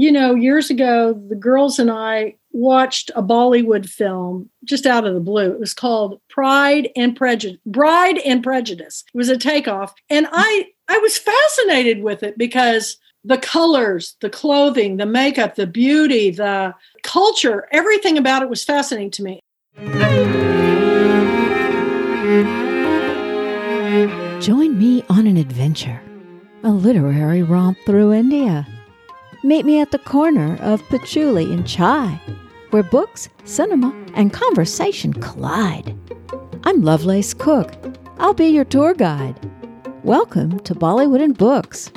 you know, years ago, the girls and I watched a Bollywood film just out of the blue. It was called Bride and Prejudice. It was a takeoff. And I was fascinated with it because the colors, the clothing, the makeup, the beauty, the culture, everything about it was fascinating to me. Join me on an adventure, a literary romp through India. Meet me at the corner of Patchouli and Chai, where books, cinema, and conversation collide. I'm Lovelace Cook. I'll be your tour guide. Welcome to Bollywood and Books.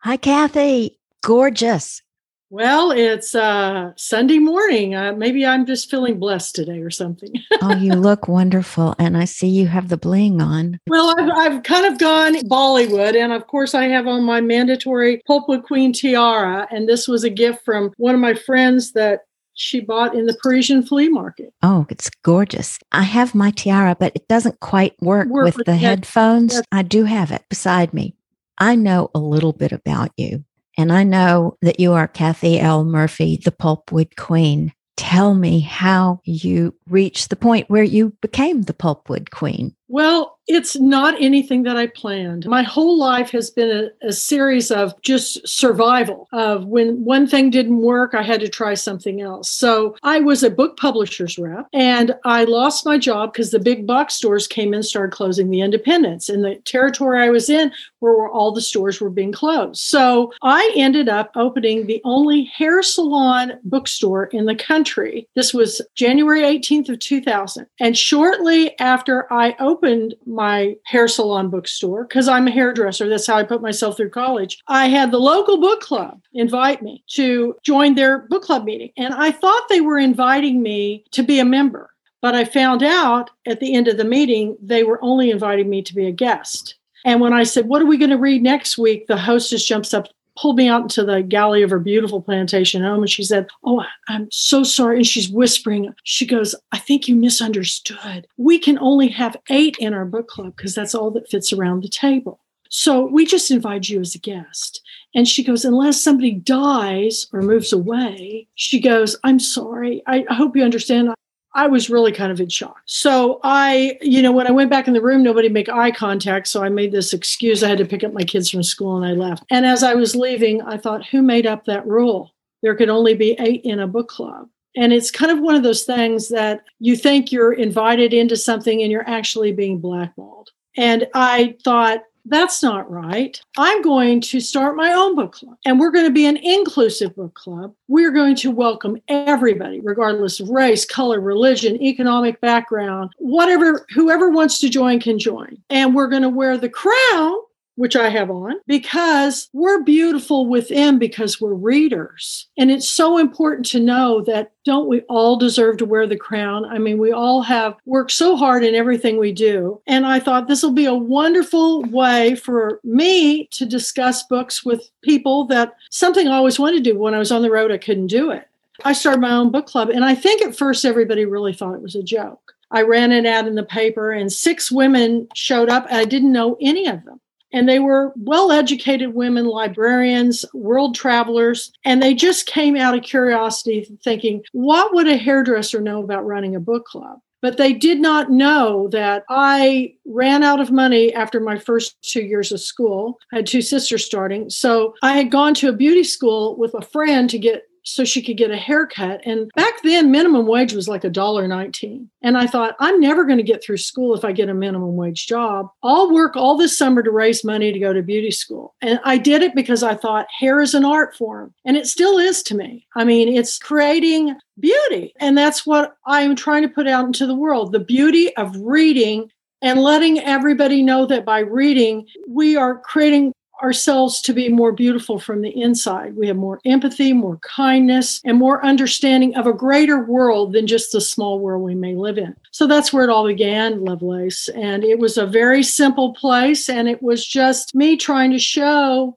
Hi, Kathy. Gorgeous. Well, it's Sunday morning. Maybe I'm just feeling blessed today or something. Oh, you look wonderful. And I see you have the bling on. Well, I've kind of gone Bollywood. And of course, I have on my mandatory Pulpwood Queens' tiara. And this was a gift from one of my friends that she bought in the Parisian flea market. Oh, it's gorgeous. I have my tiara, but it doesn't quite work with the headphones. Yes. I do have it beside me. I know a little bit about you. And I know that you are Kathy L. Murphy, the Pulpwood Queen. Tell me how you reached the point where you became the Pulpwood Queen. Well, it's not anything that I planned. My whole life has been a series of just survival, of when one thing didn't work, I had to try something else. So I was a book publisher's rep, and I lost my job because the big box stores came in and started closing the independents in the territory I was in, where all the stores were being closed. So I ended up opening the only hair salon bookstore in the country. This was January 18th of 2000. And shortly after I opened my hair salon bookstore, because I'm a hairdresser, that's how I put myself through college, I had the local book club invite me to join their book club meeting. And I thought they were inviting me to be a member, but I found out at the end of the meeting, they were only inviting me to be a guest. And when I said, what are we going to read next week? The hostess jumps up, pulled me out into the galley of her beautiful plantation home. And she said, oh, I'm so sorry. And she's whispering. She goes, I think you misunderstood. We can only have 8 in our book club because that's all that fits around the table. So we just invite you as a guest. And she goes, unless somebody dies or moves away, she goes, I'm sorry. I hope you understand. I was really kind of in shock. So when I went back in the room, nobody made eye contact. So I made this excuse. I had to pick up my kids from school and I left. And as I was leaving, I thought, who made up that rule? There could only be 8 in a book club. And it's kind of one of those things that you think you're invited into something and you're actually being blackballed. And I thought, that's not right. I'm going to start my own book club, and we're going to be an inclusive book club. We're going to welcome everybody, regardless of race, color, religion, economic background, whatever, whoever wants to join can join. And we're going to wear the crown, which I have on, because we're beautiful within, because we're readers. And it's so important to know that, don't we all deserve to wear the crown? I mean, we all have worked so hard in everything we do. And I thought this will be a wonderful way for me to discuss books with people, that something I always wanted to do. When I was on the road, I couldn't do it. I started my own book club. And I think at first, everybody really thought it was a joke. I ran it out in the paper and 6 women showed up. I didn't know any of them. And they were well-educated women, librarians, world travelers, and they just came out of curiosity thinking, what would a hairdresser know about running a book club? But they did not know that I ran out of money after my first 2 years of school. I had 2 sisters starting. So I had gone to a beauty school with a friend to get so she could get a haircut. And back then, minimum wage was like $1.19. And I thought, I'm never going to get through school if I get a minimum wage job. I'll work all this summer to raise money to go to beauty school. And I did it because I thought hair is an art form. And it still is to me. I mean, it's creating beauty. And that's what I'm trying to put out into the world, the beauty of reading and letting everybody know that by reading, we are creating ourselves to be more beautiful from the inside. We have more empathy, more kindness, and more understanding of a greater world than just the small world we may live in. So that's where it all began, Lovelace. And it was a very simple place. And it was just me trying to show,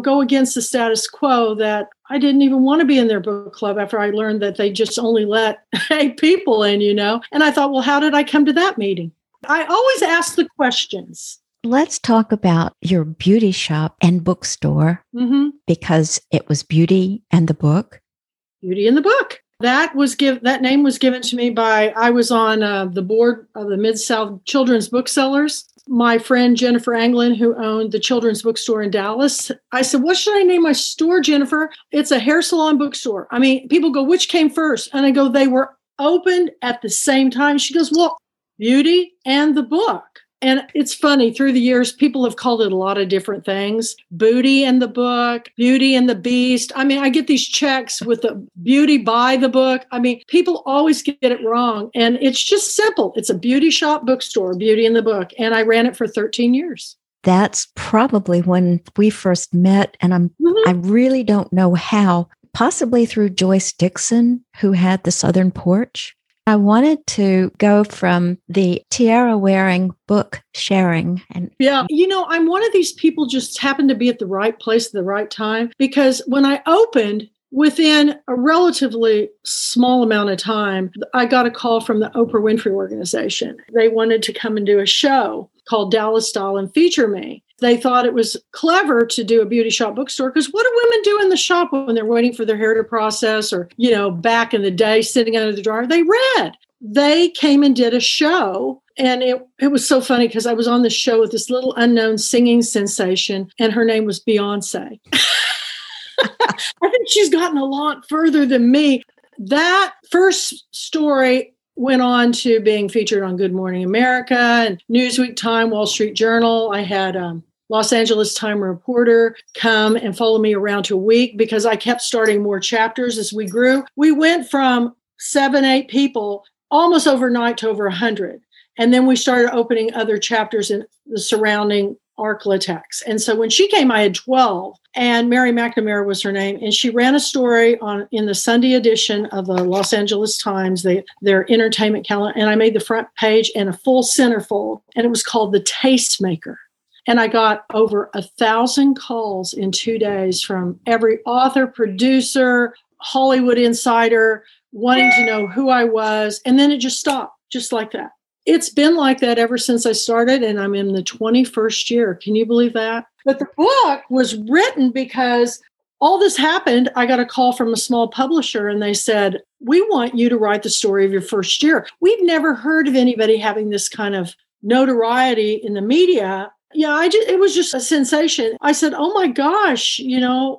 go against the status quo, that I didn't even want to be in their book club after I learned that they just only let 8 people in. And I thought, well, how did I come to that meeting? I always ask the questions. Let's talk about your beauty shop and bookstore, because it was Beauty and the Book. Beauty and the Book. That name was given to me by, I was on the board of the Mid-South Children's Booksellers. My friend, Jennifer Anglin, who owned the children's bookstore in Dallas. I said, what should I name my store, Jennifer? It's a hair salon bookstore. I mean, people go, which came first? And I go, they were opened at the same time. She goes, well, Beauty and the Book. And it's funny, through the years, people have called it a lot of different things. Booty and the Book, Beauty and the Beast. I mean, I get these checks with the Beauty by the Book. I mean, people always get it wrong. And it's just simple. It's a beauty shop bookstore, Beauty and the Book. And I ran it for 13 years. That's probably when we first met. And I really don't know how, possibly through Joyce Dixon, who had the Southern Porch. I wanted to go from the tiara-wearing book sharing. I'm one of these people just happened to be at the right place at the right time, because when I opened, within a relatively small amount of time, I got a call from the Oprah Winfrey organization. They wanted to come and do a show called Dallas Style and feature me. They thought it was clever to do a beauty shop bookstore, because what do women do in the shop when they're waiting for their hair to process, or, back in the day, sitting under the dryer? They read. They came and did a show. And it was so funny, because I was on the show with this little unknown singing sensation, and her name was Beyoncé. I think she's gotten a lot further than me. That first story went on to being featured on Good Morning America and Newsweek, Time, Wall Street Journal. I had Los Angeles Times reporter come and follow me around to a week, because I kept starting more chapters as we grew. We went from 7, 8 people almost overnight to over 100. And then we started opening other chapters in the surrounding Arklatex. And so when she came, I had 12, and Mary McNamara was her name. And she ran a story in the Sunday edition of the Los Angeles Times, their entertainment calendar. And I made the front page and a full centerfold, and it was called The Tastemaker. And I got over 1,000 calls in 2 days from every author, producer, Hollywood insider, wanting to know who I was. And then it just stopped, just like that. It's been like that ever since I started, and I'm in the 21st year. Can you believe that? But the book was written because all this happened. I got a call from a small publisher, and they said, we want you to write the story of your first year. We've never heard of anybody having this kind of notoriety in the media. Yeah, it was just a sensation. I said, oh my gosh,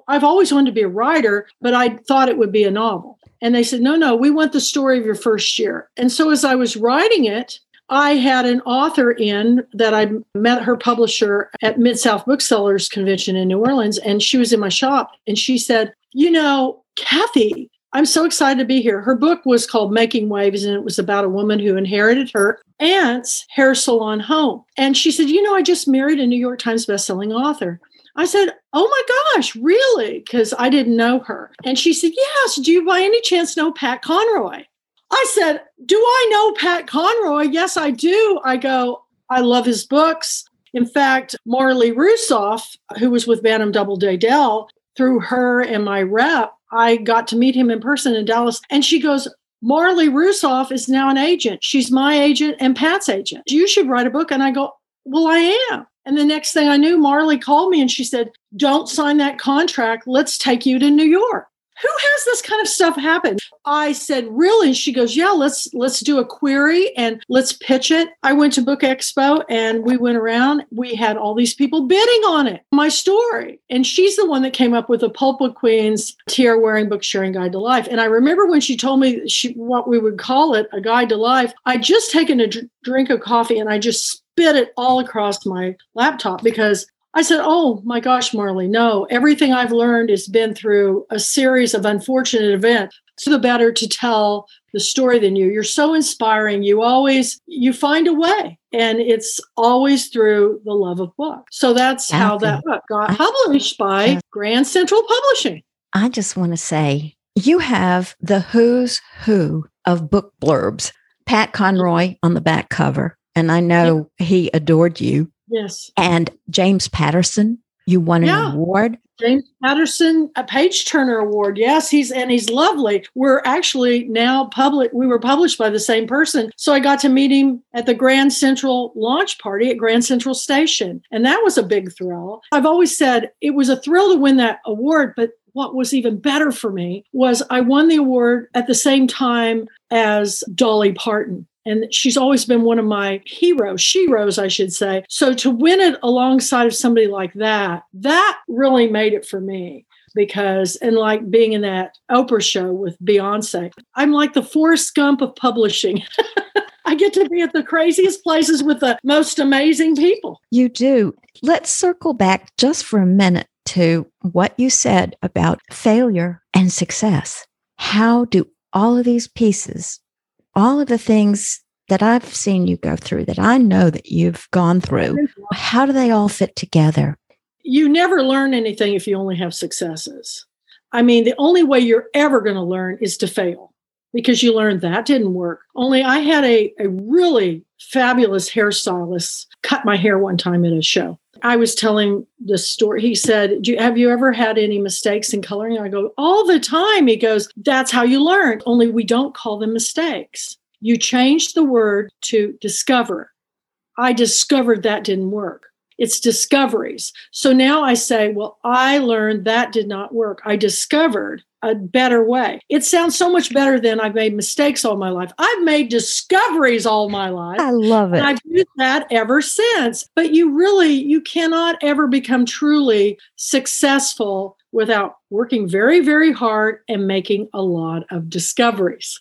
I've always wanted to be a writer, but I thought it would be a novel. And they said, no, we want the story of your first year. And so as I was writing it, I had an author in that I met her publisher at Mid-South Booksellers Convention in New Orleans, and she was in my shop, and she said, Kathy, I'm so excited to be here. Her book was called Making Waves, and it was about a woman who inherited her aunt's hair salon home. And she said, I just married a New York Times bestselling author. I said, oh my gosh, really? Because I didn't know her. And she said, yes, do you by any chance know Pat Conroy? I said, do I know Pat Conroy? Yes, I do. I go, I love his books. In fact, Marley Russoff, who was with Bantam Double Day Dell, through her and my rep, I got to meet him in person in Dallas. And she goes, Marley Russoff is now an agent. She's my agent and Pat's agent. You should write a book. And I go, well, I am. And the next thing I knew, Marley called me and she said, don't sign that contract. Let's take you to New York. Who has this kind of stuff happen? I said, really? She goes, yeah, let's do a query and let's pitch it. I went to Book Expo and we went around. We had all these people bidding on it, my story. And she's the one that came up with the Pulpwood Queens' Tiara-Wearing Book Sharing Guide to Life. And I remember when she told me what we would call it, a guide to life, I'd just taken a drink of coffee and I just spit it all across my laptop, because I said, oh my gosh, Marley, no, everything I've learned has been through a series of unfortunate events. So the better to tell the story than you. You're so inspiring. You find a way. And it's always through the love of books. So that's how that book got published by Grand Central Publishing. I just want to say, you have the who's who of book blurbs. Pat Conroy on the back cover. And I know he adored you. Yes. And James Patterson, You won an award. James Patterson, a Page Turner Award. Yes, he's lovely. We're actually now public. We were published by the same person. So I got to meet him at the Grand Central launch party at Grand Central Station. And that was a big thrill. I've always said it was a thrill to win that award, but what was even better for me was I won the award at the same time as Dolly Parton. And she's always been one of my sheroes, I should say. So to win it alongside of somebody like that really made it for me. Because, and like being in that Oprah show with Beyoncé, I'm like the Forrest Gump of publishing. I get to be at the craziest places with the most amazing people. You do. Let's circle back just for a minute to what you said about failure and success. How do all of these pieces, all of the things that I've seen you go through, that I know that you've gone through, how do they all fit together? You never learn anything if you only have successes. I mean, the only way you're ever going to learn is to fail, because you learn that didn't work. Only I had a really fabulous hairstylist cut my hair one time at a show. I was telling this story. He said, have you ever had any mistakes in coloring? And I go, all the time. He goes, that's how you learn. Only we don't call them mistakes. You change the word to discover. I discovered that didn't work. It's discoveries. So now I say, well, I learned that did not work. I discovered a better way. It sounds so much better than I've made mistakes all my life. I've made discoveries all my life. I love it. And I've used that ever since. But you cannot ever become truly successful without working very, very hard and making a lot of discoveries.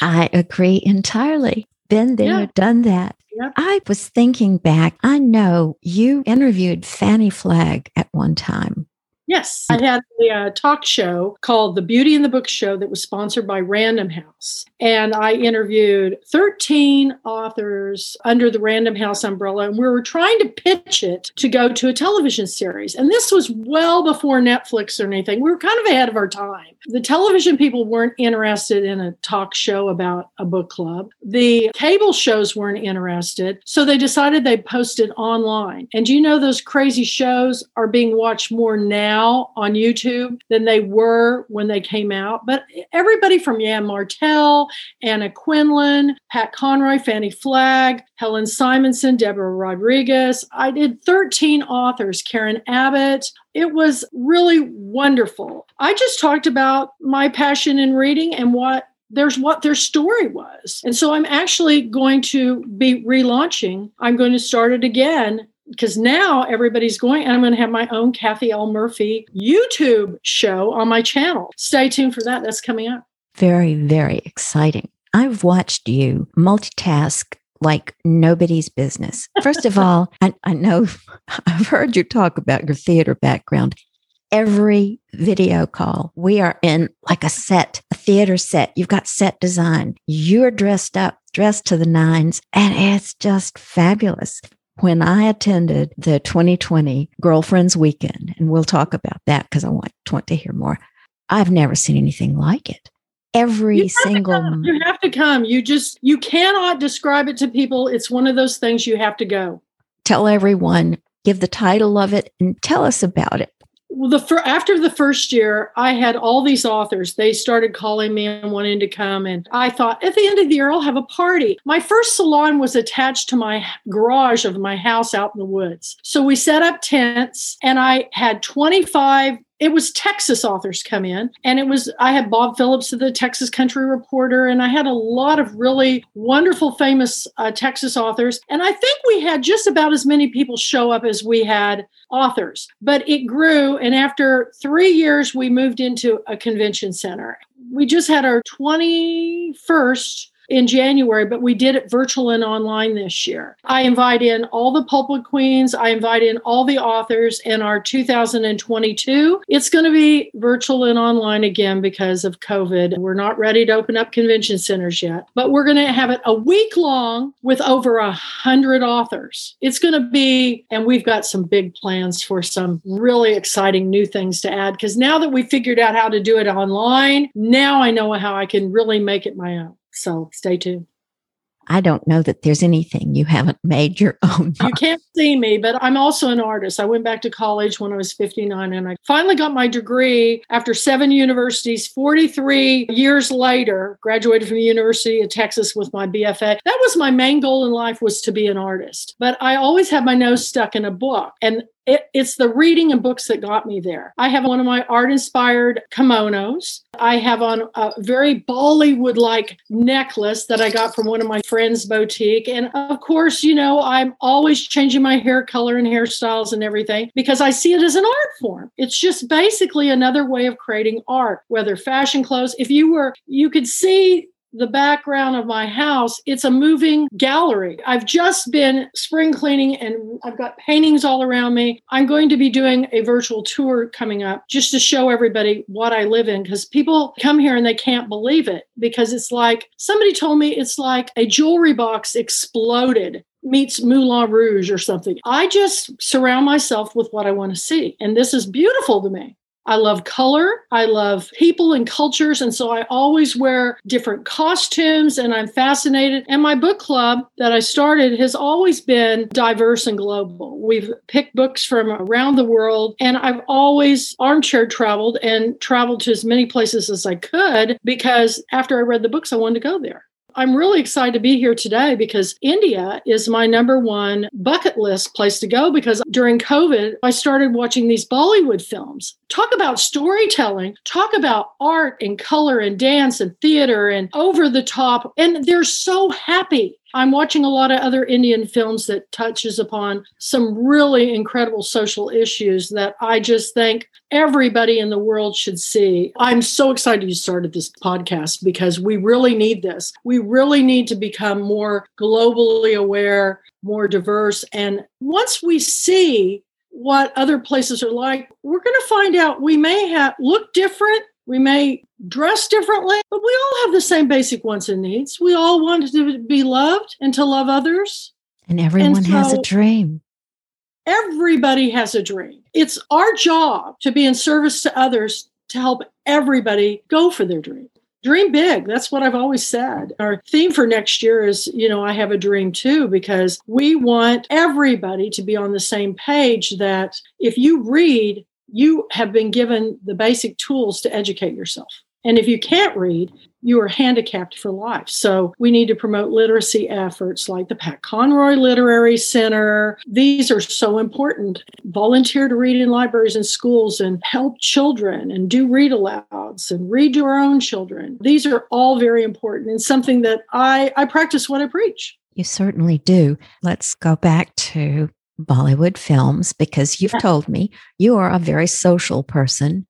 I agree entirely. Been there, done that. Yep. I was thinking back. I know you interviewed Fanny Flagg at one time. Yes. I had a talk show called The Beauty and the Book Show that was sponsored by Random House. And I interviewed 13 authors under the Random House umbrella. And we were trying to pitch it to go to a television series. And this was well before Netflix or anything. We were kind of ahead of our time. The television people weren't interested in a talk show about a book club. The cable shows weren't interested. So they decided they'd post it online. And do you know those crazy shows are being watched more now on YouTube than they were when they came out. But everybody from Yan Martell, Anna Quinlan, Pat Conroy, Fanny Flagg, Helen Simonson, Deborah Rodriguez. I did 13 authors, Karen Abbott. It was really wonderful. I just talked about my passion in reading and what their story was. And so I'm actually going to be relaunching. I'm going to start it again. Because now everybody's going, and I'm going to have my own Kathy L. Murphy YouTube show on my channel. Stay tuned for that. That's coming up. Very, very exciting. I've watched you multitask like nobody's business. First of all, I know I've heard you talk about your theater background. Every video call, we are in like a theater set. You've got set design. You're dressed up, dressed to the nines, and it's just fabulous. When I attended the 2020 Girlfriends Weekend, and we'll talk about that because I want to hear more, I've never seen anything like it. You have to come. You cannot describe it to people. It's one of those things you have to go. Tell everyone, give the title of it, and tell us about it. Well, after the first year, I had all these authors. They started calling me and wanting to come. And I thought, at the end of the year, I'll have a party. My first salon was attached to my garage of my house out in the woods. So we set up tents, and I had 25. It was Texas authors come in, and I had Bob Phillips of the Texas Country Reporter, and I had a lot of really wonderful, famous Texas authors. And I think we had just about as many people show up as we had authors, but it grew. And after 3 years, we moved into a convention center. We just had our 21st in January, but we did it virtual and online this year. I invite in all the Pulpwood Queens. I invite in all the authors in our 2022. It's going to be virtual and online again because of COVID. We're not ready to open up convention centers yet, but we're going to have it a week long with over 100 authors. It's going to be, and we've got some big plans for some really exciting new things to add, because now that we figured out how to do it online, now I know how I can really make it my own. So stay tuned. I don't know that there's anything you haven't made your own. You can't see me, but I'm also an artist. I went back to college when I was 59, and I finally got my degree after 7 universities, 43 years later, graduated from the University of Texas with my BFA. That was my main goal in life, was to be an artist. But I always had my nose stuck in a book, and it's the reading and books that got me there. I have one of my art-inspired kimonos. I have on a very Bollywood-like necklace that I got from one of my friends' boutique. And of course, you know, I'm always changing my hair color and hairstyles and everything because I see it as an art form. It's just basically another way of creating art, whether fashion, clothes. If you were, you could see the background of my house, it's a moving gallery. I've just been spring cleaning and I've got paintings all around me. I'm going to be doing a virtual tour coming up just to show everybody what I live in, because people come here and they can't believe it, because it's like, somebody told me it's like a jewelry box exploded meets Moulin Rouge or something. I just surround myself with what I want to see. And this is beautiful to me. I love color. I love people and cultures. And so I always wear different costumes and I'm fascinated. And my book club that I started has always been diverse and global. We've picked books from around the world, and I've always armchair traveled and traveled to as many places as I could, because after I read the books, I wanted to go there. I'm really excited to be here today because India is my number one bucket list place to go, because during COVID, I started watching these Bollywood films. Talk about storytelling, talk about art and color and dance and theater and over the top. And they're so happy. I'm watching a lot of other Indian films that touches upon some really incredible social issues that I just think everybody in the world should see. I'm so excited you started this podcast because we really need this. We really need to become more globally aware, more diverse. And once we see what other places are like, we're going to find out we may have look different. We may dress differently, but we all have the same basic wants and needs. We all want to be loved and to love others. And everyone has a dream. Everybody has a dream. It's our job to be in service to others, to help everybody go for their dream. Dream big. That's what I've always said. Our theme for next year is, you know, I have a dream too, because we want everybody to be on the same page that if you read, you have been given the basic tools to educate yourself. And if you can't read, you are handicapped for life. So we need to promote literacy efforts like the Pat Conroy Literary Center. These are so important. Volunteer to read in libraries and schools and help children and do read-alouds and read to our own children. These are all very important and something that I practice what I preach. You certainly do. Let's go back to Bollywood films, because you've told me you are a very social person.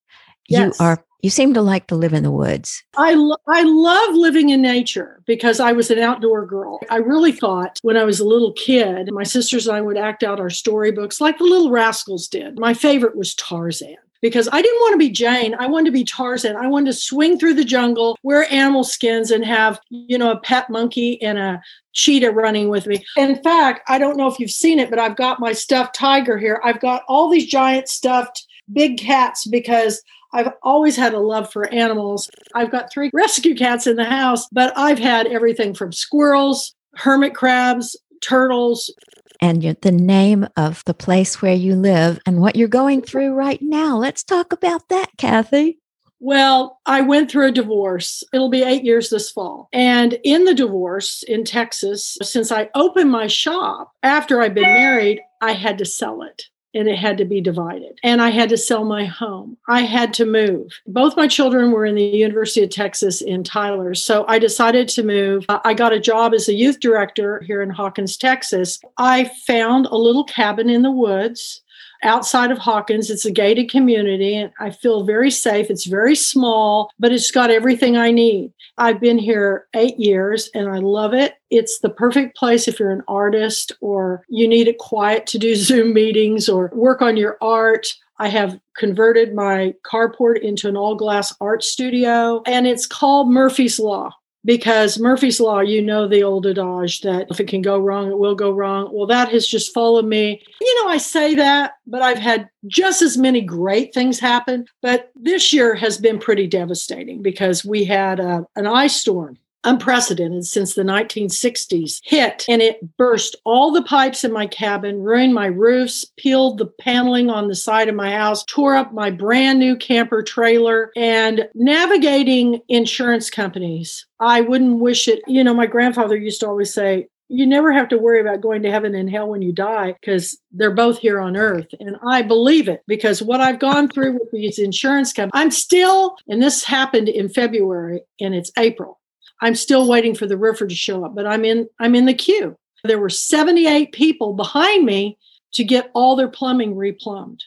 Yes. You seem to like to live in the woods. I love living in nature because I was an outdoor girl. I really thought when I was a little kid, my sisters and I would act out our storybooks like the Little Rascals did. My favorite was Tarzan, because I didn't want to be Jane. I wanted to be Tarzan. I wanted to swing through the jungle, wear animal skins, and have, you know, a pet monkey and a cheetah running with me. In fact, I don't know if you've seen it, but I've got my stuffed tiger here. I've got all these giant stuffed big cats because I've always had a love for animals. I've got 3 rescue cats in the house, but I've had everything from squirrels, hermit crabs, turtles. And the name of the place where you live and what you're going through right now. Let's talk about that, Kathy. Well, I went through a divorce. It'll be 8 years this fall. And in the divorce in Texas, since I opened my shop after I'd been married, I had to sell it. And it had to be divided. And I had to sell my home. I had to move. Both my children were in the University of Texas in Tyler. So I decided to move. I got a job as a youth director here in Hawkins, Texas. I found a little cabin in the woods outside of Hawkins. It's a gated community, and I feel very safe. It's very small, but it's got everything I need. I've been here 8 years, and I love it. It's the perfect place if you're an artist or you need it quiet to do Zoom meetings or work on your art. I have converted my carport into an all-glass art studio, and it's called Murphy's Law. Because Murphy's Law, you know the old adage that if it can go wrong, it will go wrong. Well, that has just followed me. You know, I say that, but I've had just as many great things happen. But this year has been pretty devastating because we had an ice storm unprecedented since the 1960s, hit, and it burst all the pipes in my cabin, ruined my roofs, peeled the paneling on the side of my house, tore up my brand new camper trailer, and navigating insurance companies. I wouldn't wish it. You know, my grandfather used to always say, you never have to worry about going to heaven and hell when you die because they're both here on earth. And I believe it because what I've gone through with these insurance companies, I'm still, and this happened in February and it's April. I'm still waiting for the roofer to show up, but I'm in the queue. There were 78 people behind me to get all their plumbing replumbed.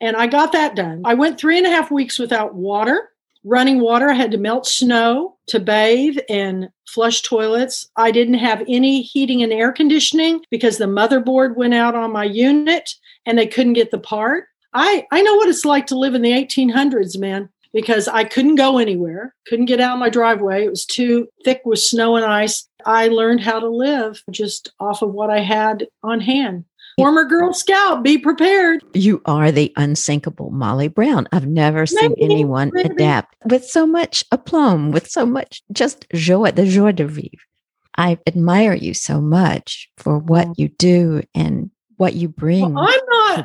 And I got that done. I went 3.5 weeks without water, running water. I had to melt snow to bathe and flush toilets. I didn't have any heating and air conditioning because the motherboard went out on my unit and they couldn't get the part. I know what it's like to live in the 1800s, man. Because I couldn't go anywhere, couldn't get out of my driveway. It was too thick with snow and ice. I learned how to live just off of what I had on hand. Former Girl Scout, be prepared. You are the unsinkable Molly Brown. I've never seen anyone adapt with so much aplomb, with so much just joie, the joie de vivre. I admire you so much for what you do and what you bring. Well,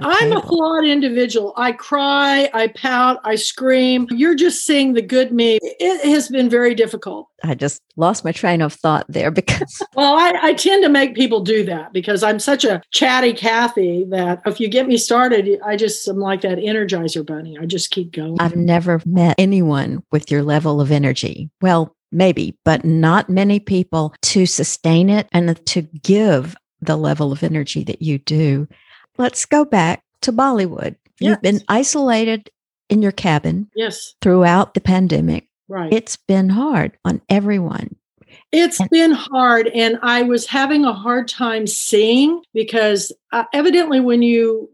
I'm a flawed individual. I cry, I pout, I scream. You're just seeing the good me. It has been very difficult. I just lost my train of thought there because. Well, I tend to make people do that because I'm such a chatty Kathy that if you get me started, I just am like that Energizer bunny. I just keep going. I've never met anyone with your level of energy. Well, maybe, but not many people to sustain it and to give the level of energy that you do. Let's go back to Bollywood. Yes. You've been isolated in your cabin. Yes. Throughout the pandemic. Right. It's been hard on everyone. It's been hard. And I was having a hard time seeing because evidently when you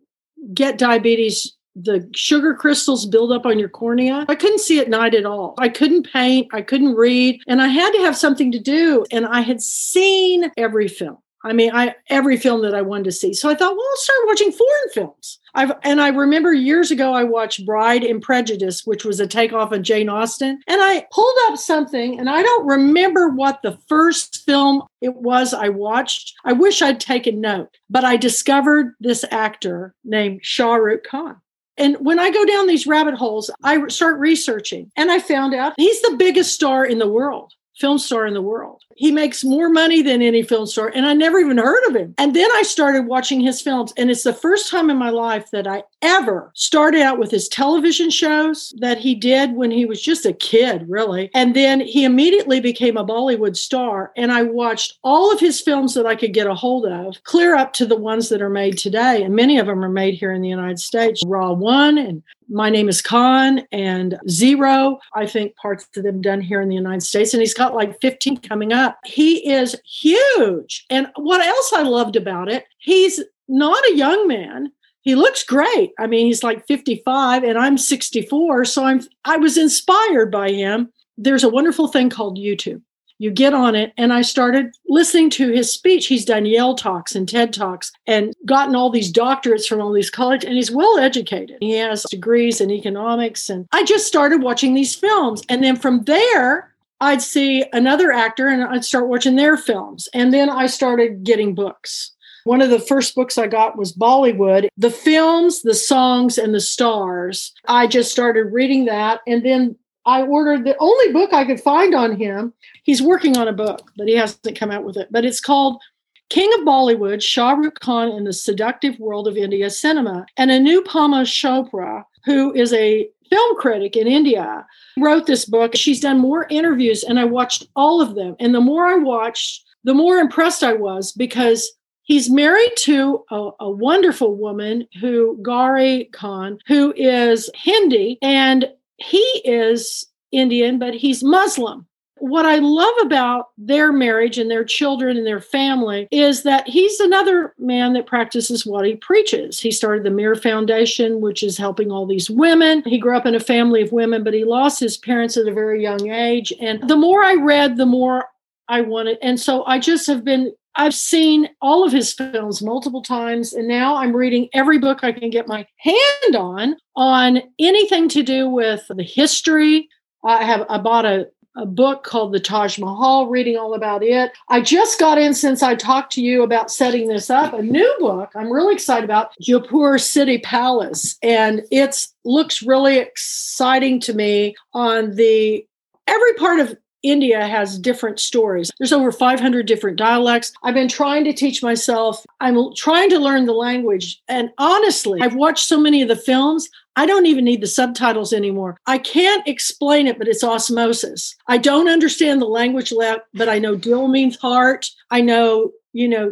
get diabetes, the sugar crystals build up on your cornea. I couldn't see at night at all. I couldn't paint. I couldn't read. And I had to have something to do. And I had seen every film. I mean, every film that I wanted to see. So I thought, well, I'll start watching foreign films. I remember years ago, I watched Bride and Prejudice, which was a takeoff on Jane Austen. And I pulled up something, and I don't remember what the first film it was I watched. I wish I'd taken note. But I discovered this actor named Shah Rukh Khan. And when I go down these rabbit holes, I start researching. And I found out he's the biggest star in the world. Film star in the world. He makes more money than any film star, and I never even heard of him. And then I started watching his films, and it's the first time in my life that I ever started out with his television shows that he did when he was just a kid, really. And then he immediately became a Bollywood star, and I watched all of his films that I could get a hold of, clear up to the ones that are made today, and many of them are made here in the United States. Raw One and My Name is Khan and Zero, I think parts of them done here in the United States. And he's got like 15 coming up. He is huge. And what else I loved about it, he's not a young man. He looks great. I mean, he's like 55 and I'm 64. So I was inspired by him. There's a wonderful thing called YouTube. You get on it. And I started listening to his speech. He's done Yale Talks and TED Talks and gotten all these doctorates from all these colleges. And he's well-educated. He has degrees in economics. And I just started watching these films. And then from there, I'd see another actor and I'd start watching their films. And then I started getting books. One of the first books I got was Bollywood, the films, the songs, and the stars. I just started reading that. And then I ordered the only book I could find on him. He's working on a book, but he hasn't come out with it. But it's called King of Bollywood, Shah Rukh Khan and the Seductive World of India Cinema. And Anupama Chopra, who is a film critic in India, wrote this book. She's done more interviews, and I watched all of them. And the more I watched, the more impressed I was because he's married to a wonderful woman, who Gauri Khan, who is Hindi, and he is Indian, but he's Muslim. What I love about their marriage and their children and their family is that he's another man that practices what he preaches. He started the Mir Foundation, which is helping all these women. He grew up in a family of women, but he lost his parents at a very young age. And the more I read, the more I wanted. And so I've seen all of his films multiple times, and now I'm reading every book I can get my hand on anything to do with the history. I bought a a book called The Taj Mahal, reading all about it. I just got in, since I talked to you about setting this up, a new book I'm really excited about, Jaipur City Palace. And it looks really exciting to me on the, every part of India has different stories. There's over 500 different dialects. I've been trying to teach myself. I'm trying to learn the language. And honestly, I've watched so many of the films, I don't even need the subtitles anymore. I can't explain it, but it's osmosis. I don't understand the language, but I know Dil means heart. I know,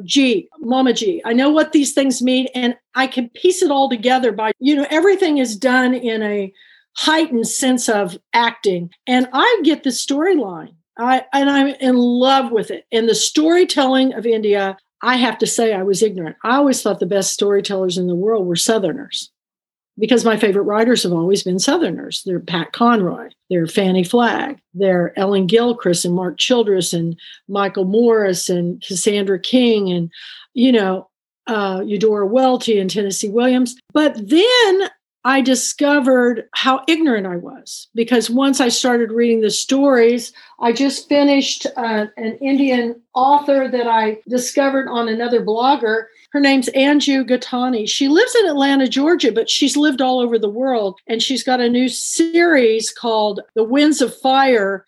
G, Mama G. I know what these things mean, and I can piece it all together by, everything is done in a heightened sense of acting. And I get the storyline. And I'm in love with it. And the storytelling of India, I have to say, I was ignorant. I always thought the best storytellers in the world were Southerners, because my favorite writers have always been Southerners. They're Pat Conroy, they're Fanny Flagg, they're Ellen Gilchrist and Mark Childress and Michael Morris and Cassandra King and, Eudora Welty and Tennessee Williams. But then I discovered how ignorant I was, because once I started reading the stories, I just finished an Indian author that I discovered on another blogger. Her name's Anju Gattani. She lives in Atlanta, Georgia, but she's lived all over the world. And she's got a new series called The Winds of Fire,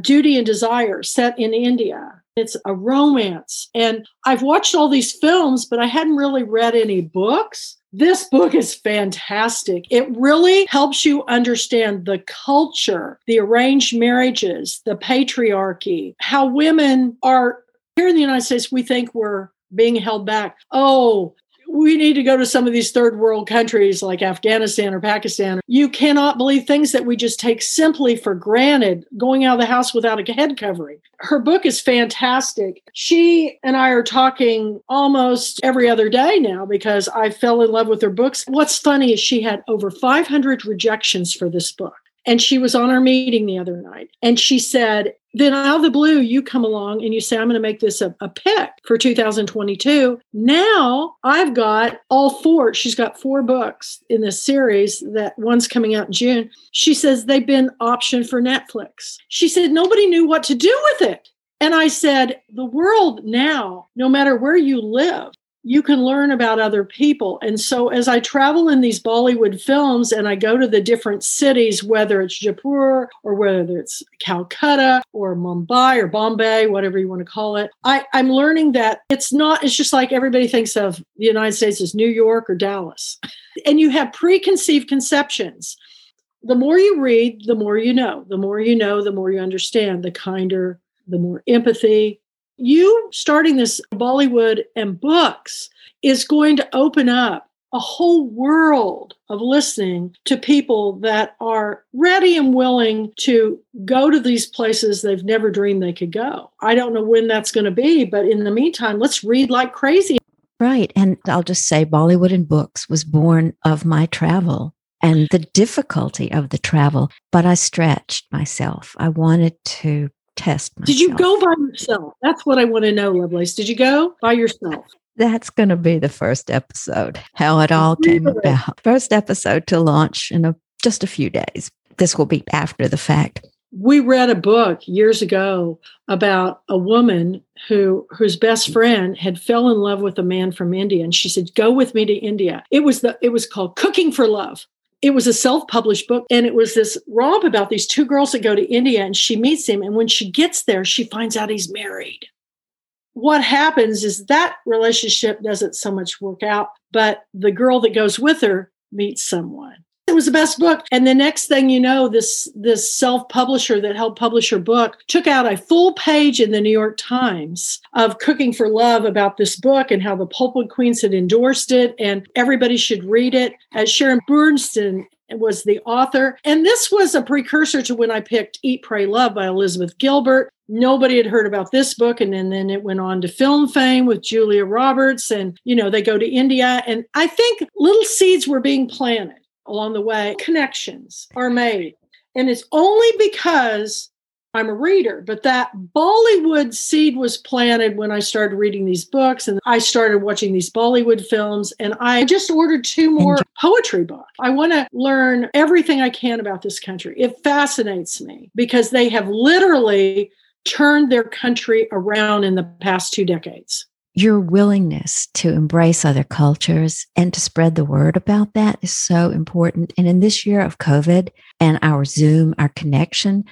Duty and Desire, set in India. It's a romance. And I've watched all these films, but I hadn't really read any books. This book is fantastic. It really helps you understand the culture, the arranged marriages, the patriarchy, how women are here in the United States. We think we're being held back. Oh, we need to go to some of these third world countries like Afghanistan or Pakistan. You cannot believe things that we just take simply for granted, going out of the house without a head covering. Her book is fantastic. She and I are talking almost every other day now because I fell in love with her books. What's funny is she had over 500 rejections for this book. And she was on our meeting the other night. And she said, then out of the blue, you come along and you say, I'm going to make this a pick for 2022. Now I've got all four. She's got four books in this series, that one's coming out in June. She says they've been optioned for Netflix. She said, nobody knew what to do with it. And I said, the world now, no matter where you live, you can learn about other people. And so as I travel in these Bollywood films and I go to the different cities, whether it's Jaipur or whether it's Calcutta or Mumbai or Bombay, whatever you want to call it, I'm learning that it's just like everybody thinks of the United States as New York or Dallas. And you have preconceived conceptions. The more you read, the more you know. The more you know, the more you understand, the kinder, the more empathy. You starting this Bollywood and Books is going to open up a whole world of listening to people that are ready and willing to go to these places they've never dreamed they could go. I don't know when that's going to be, but in the meantime, let's read like crazy. Right. And I'll just say Bollywood and Books was born of my travel and the difficulty of the travel, but I stretched myself. I wanted to test myself. Did you go by yourself? That's what I want to know, Lovelace. Did you go by yourself? That's going to be the first episode, how it all came about. First episode to launch in just a few days. This will be after the fact. We read a book years ago about a woman whose best friend had fell in love with a man from India. And she said, go with me to India. It was called Cooking for Love. It was a self-published book, and it was this romp about these two girls that go to India, and she meets him, and when she gets there, she finds out he's married. What happens is that relationship doesn't so much work out, but the girl that goes with her meets someone. It was the best book, and the next thing you know, this self-publisher that helped publish her book took out a full page in the New York Times of Cooking for Love about this book and how the Pulpwood Queens had endorsed it, and everybody should read it. As Sharon Bernstein was the author, and this was a precursor to when I picked Eat, Pray, Love by Elizabeth Gilbert. Nobody had heard about this book, and then it went on to film fame with Julia Roberts, and, they go to India, and I think little seeds were being planted. Along the way, connections are made. And it's only because I'm a reader, but that Bollywood seed was planted when I started reading these books and I started watching these Bollywood films. And I just ordered 2 more poetry books. I want to learn everything I can about this country. It fascinates me because they have literally turned their country around in the past 2 decades. Your willingness to embrace other cultures and to spread the word about that is so important. And in this year of COVID and our Zoom, our connections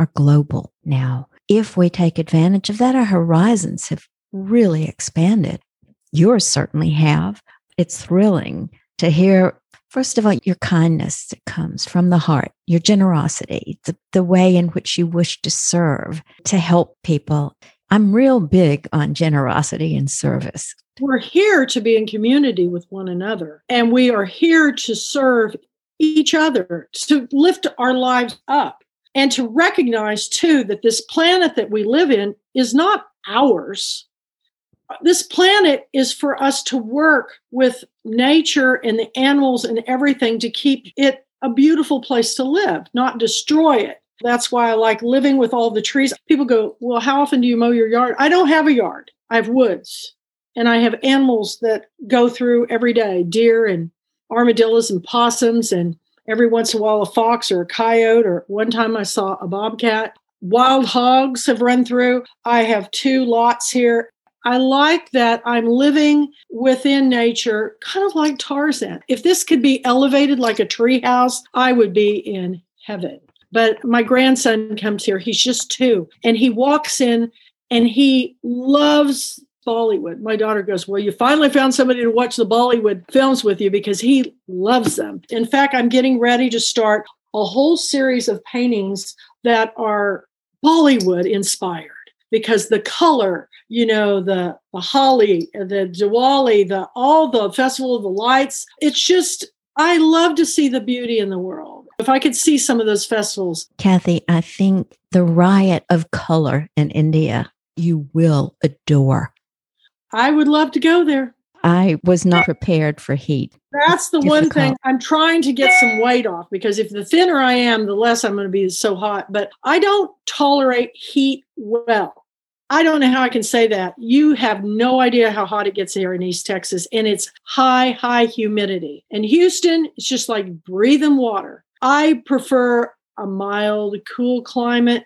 are global now. If we take advantage of that, our horizons have really expanded. Yours certainly have. It's thrilling to hear, first of all, your kindness that comes from the heart, your generosity, the way in which you wish to serve, to help people. I'm real big on generosity and service. We're here to be in community with one another, and we are here to serve each other, to lift our lives up, and to recognize, too, that this planet that we live in is not ours. This planet is for us to work with nature and the animals and everything to keep it a beautiful place to live, not destroy it. That's why I like living with all the trees. People go, well, how often do you mow your yard? I don't have a yard. I have woods. And I have animals that go through every day, deer and armadillos and possums, and every once in a while a fox or a coyote, or one time I saw a bobcat. Wild hogs have run through. I have 2 lots here. I like that I'm living within nature, kind of like Tarzan. If this could be elevated like a treehouse, I would be in heaven. But my grandson comes here. He's just 2. And he walks in and he loves Bollywood. My daughter goes, well, you finally found somebody to watch the Bollywood films with you, because he loves them. In fact, I'm getting ready to start a whole series of paintings that are Bollywood inspired, because the color, you know, the Holi, the Diwali, all the Festival of the Lights, it's just, I love to see the beauty in the world. If I could see some of those festivals. Kathy, I think the riot of color in India, you will adore. I would love to go there. I was not prepared for heat. That's the one thing. I'm trying to get some weight off, because if the thinner I am, the less I'm going to be so hot. But I don't tolerate heat well. I don't know how I can say that. You have no idea how hot it gets here in East Texas, and it's high, high humidity. In Houston, it's just like breathing water. I prefer a mild, cool climate.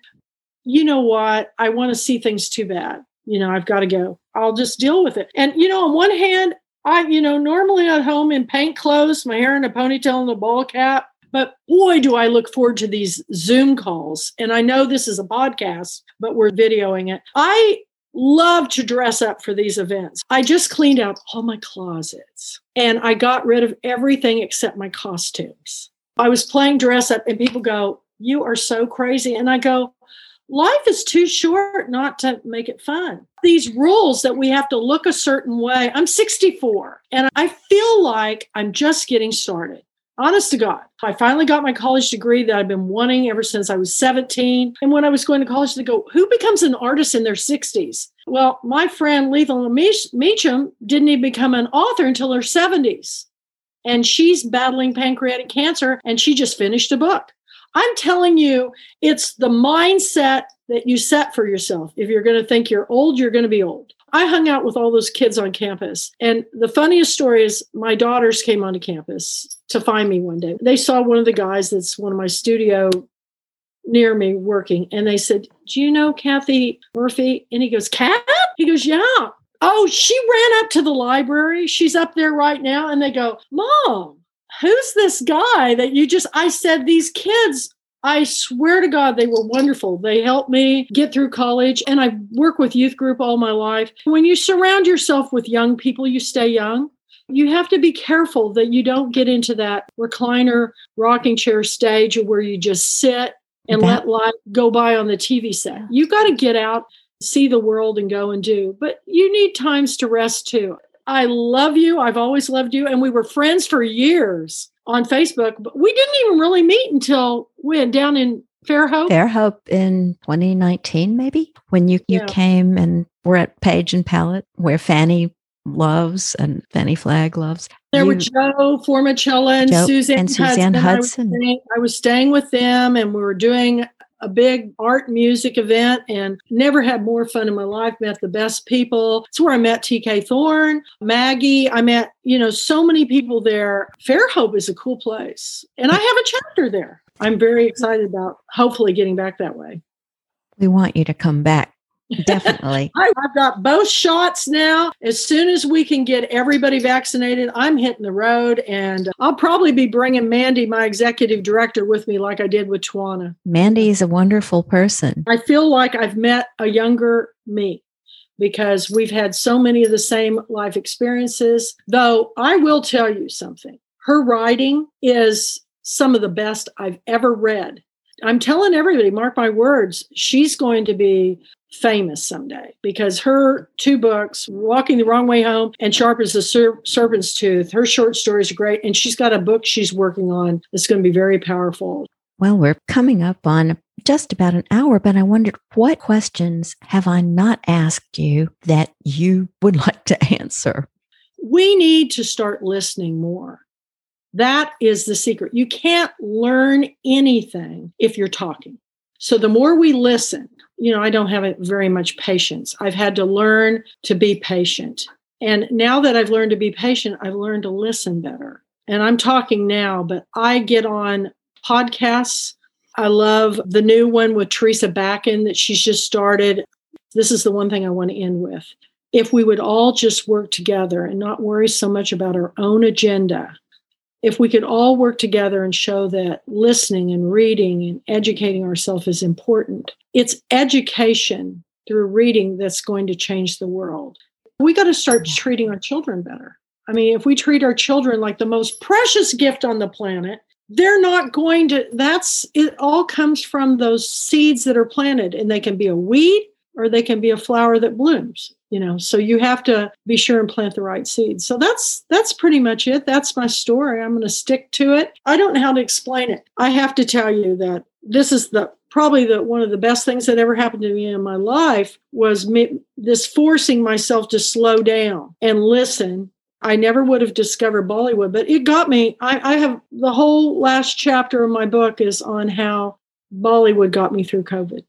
You know what? I want to see things too bad. You know, I've got to go. I'll just deal with it. And, you know, on one hand, I normally at home in paint clothes, my hair in a ponytail and a ball cap. But boy, do I look forward to these Zoom calls. And I know this is a podcast, but we're videoing it. I love to dress up for these events. I just cleaned out all my closets and I got rid of everything except my costumes. I was playing dress up and people go, you are so crazy. And I go, life is too short not to make it fun. These rules that we have to look a certain way. I'm 64 and I feel like I'm just getting started. Honest to God, I finally got my college degree that I've been wanting ever since I was 17. And when I was going to college, they go, who becomes an artist in their 60s? Well, my friend Lethal Meacham didn't even become an author until her 70s. And she's battling pancreatic cancer, and she just finished a book. I'm telling you, it's the mindset that you set for yourself. If you're going to think you're old, you're going to be old. I hung out with all those kids on campus. And the funniest story is my daughters came onto campus to find me one day. They saw one of the guys that's one of my studio near me working. And they said, do you know Kathy Murphy? And he goes, Kat? He goes, yeah. Oh, she ran up to the library. She's up there right now. And they go, Mom, who's this guy that you just, I said, these kids, I swear to God, they were wonderful. They helped me get through college. And I work with youth group all my life. When you surround yourself with young people, you stay young. You have to be careful that you don't get into that recliner rocking chair stage where you just sit and let life go by on the TV set. You got to get out, see the world and go and do. But you need times to rest too. I love you. I've always loved you. And we were friends for years on Facebook, but we didn't even really meet until when? Down in Fairhope? Fairhope in 2019, maybe, when you came and were at Page and Palette, where Fanny loves and Fanny Flagg loves. There were Joe Formicella and Suzanne Hudson. I was staying with them, and we were doing a big art music event and never had more fun in my life. Met the best people. It's where I met TK Thorne, Maggie. I met, so many people there. Fairhope is a cool place. And I have a chapter there. I'm very excited about hopefully getting back that way. We want you to come back. Definitely. I've got both shots now. As soon as we can get everybody vaccinated, I'm hitting the road, and I'll probably be bringing Mandy, my executive director, with me like I did with Tawana. Mandy is a wonderful person. I feel like I've met a younger me because we've had so many of the same life experiences. Though I will tell you something. Her writing is some of the best I've ever read. I'm telling everybody, mark my words, she's going to be famous someday because her two books, Walking the Wrong Way Home and Sharp as the Serpent's Tooth, her short stories are great. And she's got a book she's working on that's going to be very powerful. Well, we're coming up on just about an hour, but I wondered what questions have I not asked you that you would like to answer? We need to start listening more. That is the secret. You can't learn anything if you're talking. So the more we listen, I don't have very much patience. I've had to learn to be patient. And now that I've learned to be patient, I've learned to listen better. And I'm talking now, but I get on podcasts. I love the new one with Teresa Backen that she's just started. This is the one thing I want to end with. If we would all just work together and not worry so much about our own agenda, if we could all work together and show that listening and reading and educating ourselves is important, it's education through reading that's going to change the world. We got to start treating our children better. I mean, if we treat our children like the most precious gift on the planet, they're not going to, it all comes from those seeds that are planted, and they can be a weed or they can be a flower that blooms. So you have to be sure and plant the right seeds. So that's pretty much it. That's my story. I'm going to stick to it. I don't know how to explain it. I have to tell you that this is probably one of the best things that ever happened to me in my life was this forcing myself to slow down and listen. I never would have discovered Bollywood, but it got me. I have the whole last chapter of my book is on how Bollywood got me through COVID.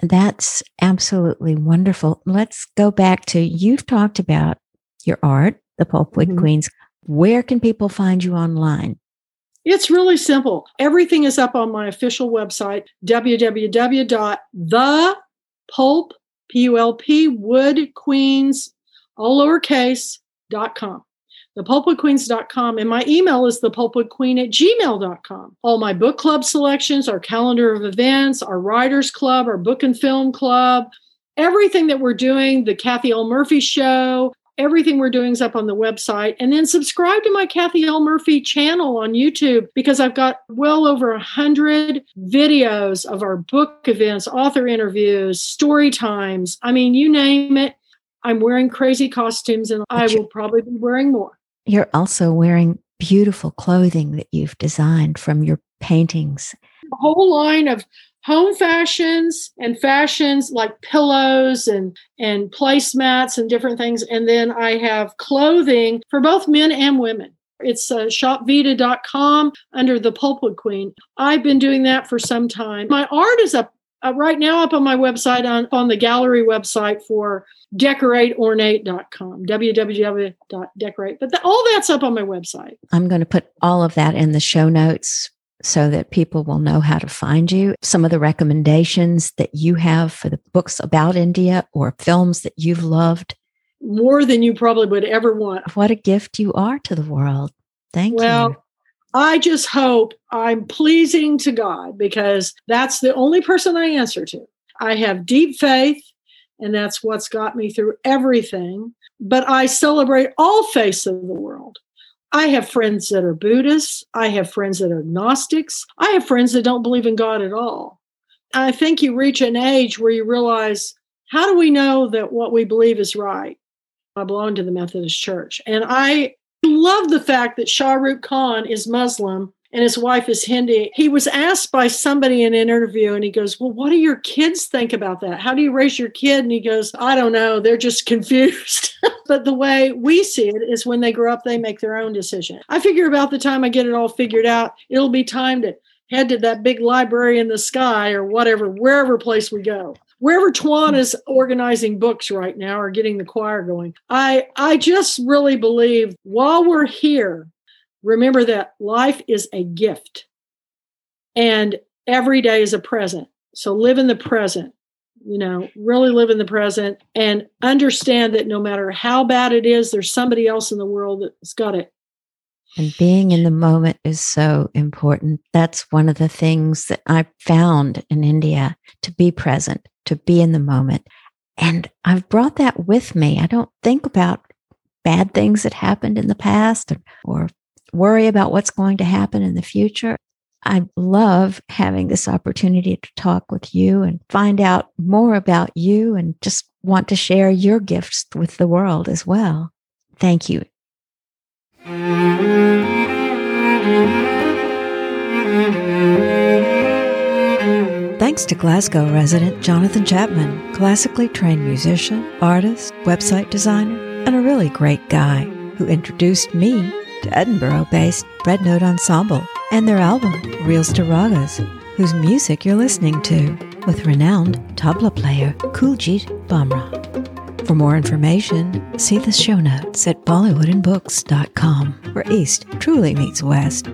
That's absolutely wonderful. Let's go back to, you've talked about your art, the Pulpwood Queens. Where can people find you online? It's really simple. Everything is up on my official website, www.thepulpwoodqueens.com. thepulpwoodqueens.com, and my email is thepulpwoodqueen@gmail.com. All my book club selections, our calendar of events, our writers club, our book and film club, everything that we're doing, the Kathy L. Murphy show, everything we're doing is up on the website. And then subscribe to my Kathy L. Murphy channel on YouTube, because I've got well over 100 videos of our book events, author interviews, story times. I mean, you name it. I'm wearing crazy costumes, and I will probably be wearing more. You're also wearing beautiful clothing that you've designed from your paintings. A whole line of home fashions and fashions like pillows and placemats and different things. And then I have clothing for both men and women. It's shopvita.com under the Pulpwood Queen. I've been doing that for some time. My art is right now up on my website, on the gallery website for decorateornate.com, www.decorate. But all that's up on my website. I'm going to put all of that in the show notes so that people will know how to find you. Some of the recommendations that you have for the books about India or films that you've loved. More than you probably would ever want. What a gift you are to the world. Thank you. I just hope I'm pleasing to God, because that's the only person I answer to. I have deep faith, and that's what's got me through everything. But I celebrate all faiths of the world. I have friends that are Buddhists. I have friends that are Gnostics. I have friends that don't believe in God at all. I think you reach an age where you realize, how do we know that what we believe is right? I belong to the Methodist Church, and I love the fact that Shah Rukh Khan is Muslim and his wife is Hindi. He was asked by somebody in an interview, and he goes, well, what do your kids think about that? How do you raise your kid? And he goes, I don't know. They're just confused. But the way we see it is when they grow up, they make their own decision. I figure about the time I get it all figured out, it'll be time to head to that big library in the sky or whatever, wherever place we go. Wherever Tuan is organizing books right now or getting the choir going. I just really believe while we're here, remember that life is a gift and every day is a present. So live in the present, you know, really live in the present and understand that no matter how bad it is, there's somebody else in the world that's got it. And being in the moment is so important. That's one of the things that I found in India, to be present, to be in the moment. And I've brought that with me. I don't think about bad things that happened in the past or worry about what's going to happen in the future. I love having this opportunity to talk with you and find out more about you and just want to share your gifts with the world as well. Thank you. Thanks to Glasgow resident Jonathan Chapman, classically trained musician, artist, website designer, and a really great guy who introduced me to Edinburgh-based Red Note Ensemble and their album Reels to Ragas, whose music you're listening to, with renowned tabla player Kuljit Bamra. For more information, see the show notes at BollywoodandBooks.com, where East truly meets West.